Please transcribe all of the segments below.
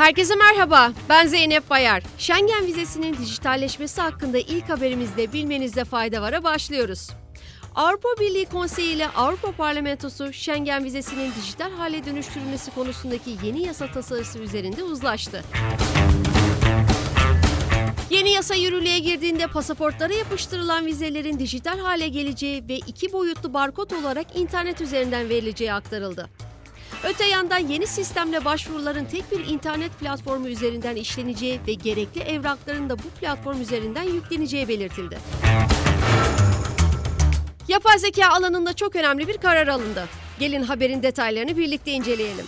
Herkese merhaba, ben Zeynep Bayar. Schengen vizesinin dijitalleşmesi hakkında ilk haberimizde Bilmenizde Fayda Var'a başlıyoruz. Avrupa Birliği Konseyi ile Avrupa Parlamentosu, Schengen vizesinin dijital hale dönüştürülmesi konusundaki yeni yasa tasarısı üzerinde uzlaştı. Yeni yasa yürürlüğe girdiğinde pasaportlara yapıştırılan vizelerin dijital hale geleceği ve 2 boyutlu barkod olarak internet üzerinden verileceği aktarıldı. Öte yandan yeni sistemle başvuruların tek bir internet platformu üzerinden işleneceği ve gerekli evrakların da bu platform üzerinden yükleneceği belirtildi. Yapay zeka alanında çok önemli bir karar alındı. Gelin haberin detaylarını birlikte inceleyelim.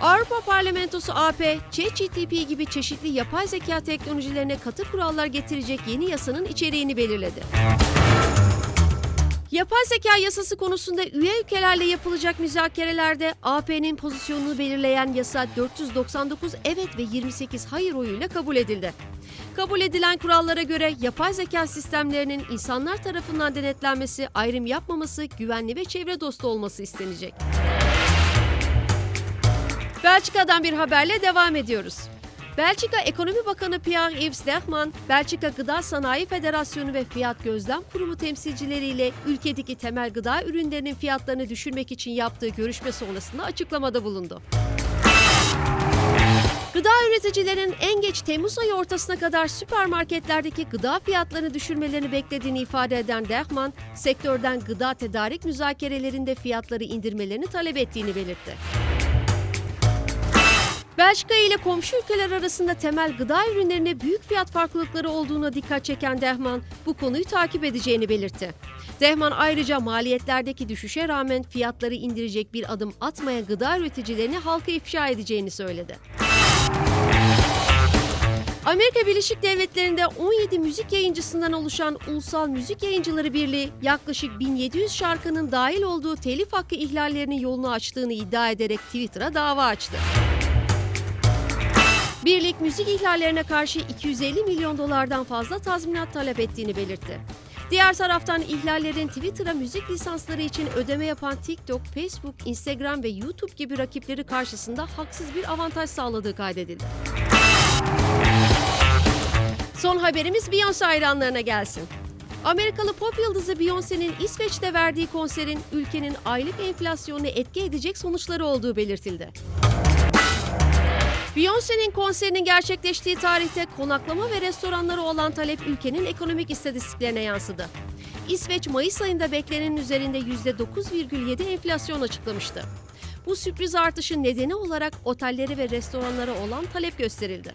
Avrupa Parlamentosu AP, Ç-GTP gibi çeşitli yapay zeka teknolojilerine katı kurallar getirecek yeni yasanın içeriğini belirledi. Yapay zeka yasası konusunda üye ülkelerle yapılacak müzakerelerde AP'nin pozisyonunu belirleyen yasa 499 evet ve 28 hayır oyuyla kabul edildi. Kabul edilen kurallara göre yapay zeka sistemlerinin insanlar tarafından denetlenmesi, ayrım yapmaması, güvenli ve çevre dostu olması istenecek. Belçika'dan bir haberle devam ediyoruz. Belçika Ekonomi Bakanı Pierre Yves Lehmann, Belçika Gıda Sanayi Federasyonu ve Fiyat Gözlem Kurumu temsilcileriyle ülkedeki temel gıda ürünlerinin fiyatlarını düşürmek için yaptığı görüşme sonrasında açıklamada bulundu. Gıda üreticilerinin en geç Temmuz ayı ortasına kadar süpermarketlerdeki gıda fiyatlarını düşürmelerini beklediğini ifade eden Lehmann, sektörden gıda tedarik müzakerelerinde fiyatları indirmelerini talep ettiğini belirtti. Belçika ile komşu ülkeler arasında temel gıda ürünlerine büyük fiyat farklılıkları olduğuna dikkat çeken Lehmann, bu konuyu takip edeceğini belirtti. Lehmann ayrıca maliyetlerdeki düşüşe rağmen fiyatları indirecek bir adım atmayan gıda üreticilerini halka ifşa edeceğini söyledi. Amerika Birleşik Devletleri'nde 17 müzik yayıncısından oluşan Ulusal Müzik Yayıncıları Birliği, yaklaşık 1700 şarkının dahil olduğu telif hakkı ihlallerinin yolunu açtığını iddia ederek Twitter'a dava açtı. Birlik, müzik ihlallerine karşı $250 milyon fazla tazminat talep ettiğini belirtti. Diğer taraftan ihlallerin Twitter'a müzik lisansları için ödeme yapan TikTok, Facebook, Instagram ve YouTube gibi rakipleri karşısında haksız bir avantaj sağladığı kaydedildi. Son haberimiz Beyoncé hayranlarına gelsin. Amerikalı pop yıldızı Beyoncé'nin İsveç'te verdiği konserin ülkenin aylık enflasyonunu etki edecek sonuçları olduğu belirtildi. Beyoncé'nin konserinin gerçekleştiği tarihte konaklama ve restoranlara olan talep ülkenin ekonomik istatistiklerine yansıdı. İsveç, Mayıs ayında beklenenin üzerinde %9,7 enflasyon açıklamıştı. Bu sürpriz artışın nedeni olarak otellere ve restoranlara olan talep gösterildi.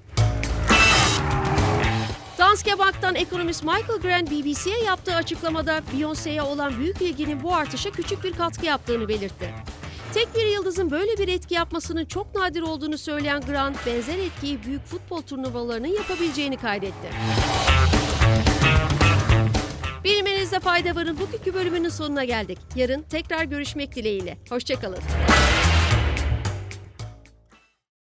Danske Bank'tan ekonomist Michael Grant, BBC'ye yaptığı açıklamada Beyoncé'ye olan büyük ilginin bu artışa küçük bir katkı yaptığını belirtti. Tek bir yıldızın böyle bir etki yapmasının çok nadir olduğunu söyleyen Grant, benzer etkiyi büyük futbol turnuvalarının yapabileceğini kaydetti. Bilmenizde Fayda Var'ın bugünkü bölümünün sonuna geldik. Yarın tekrar görüşmek dileğiyle. Hoşça kalın.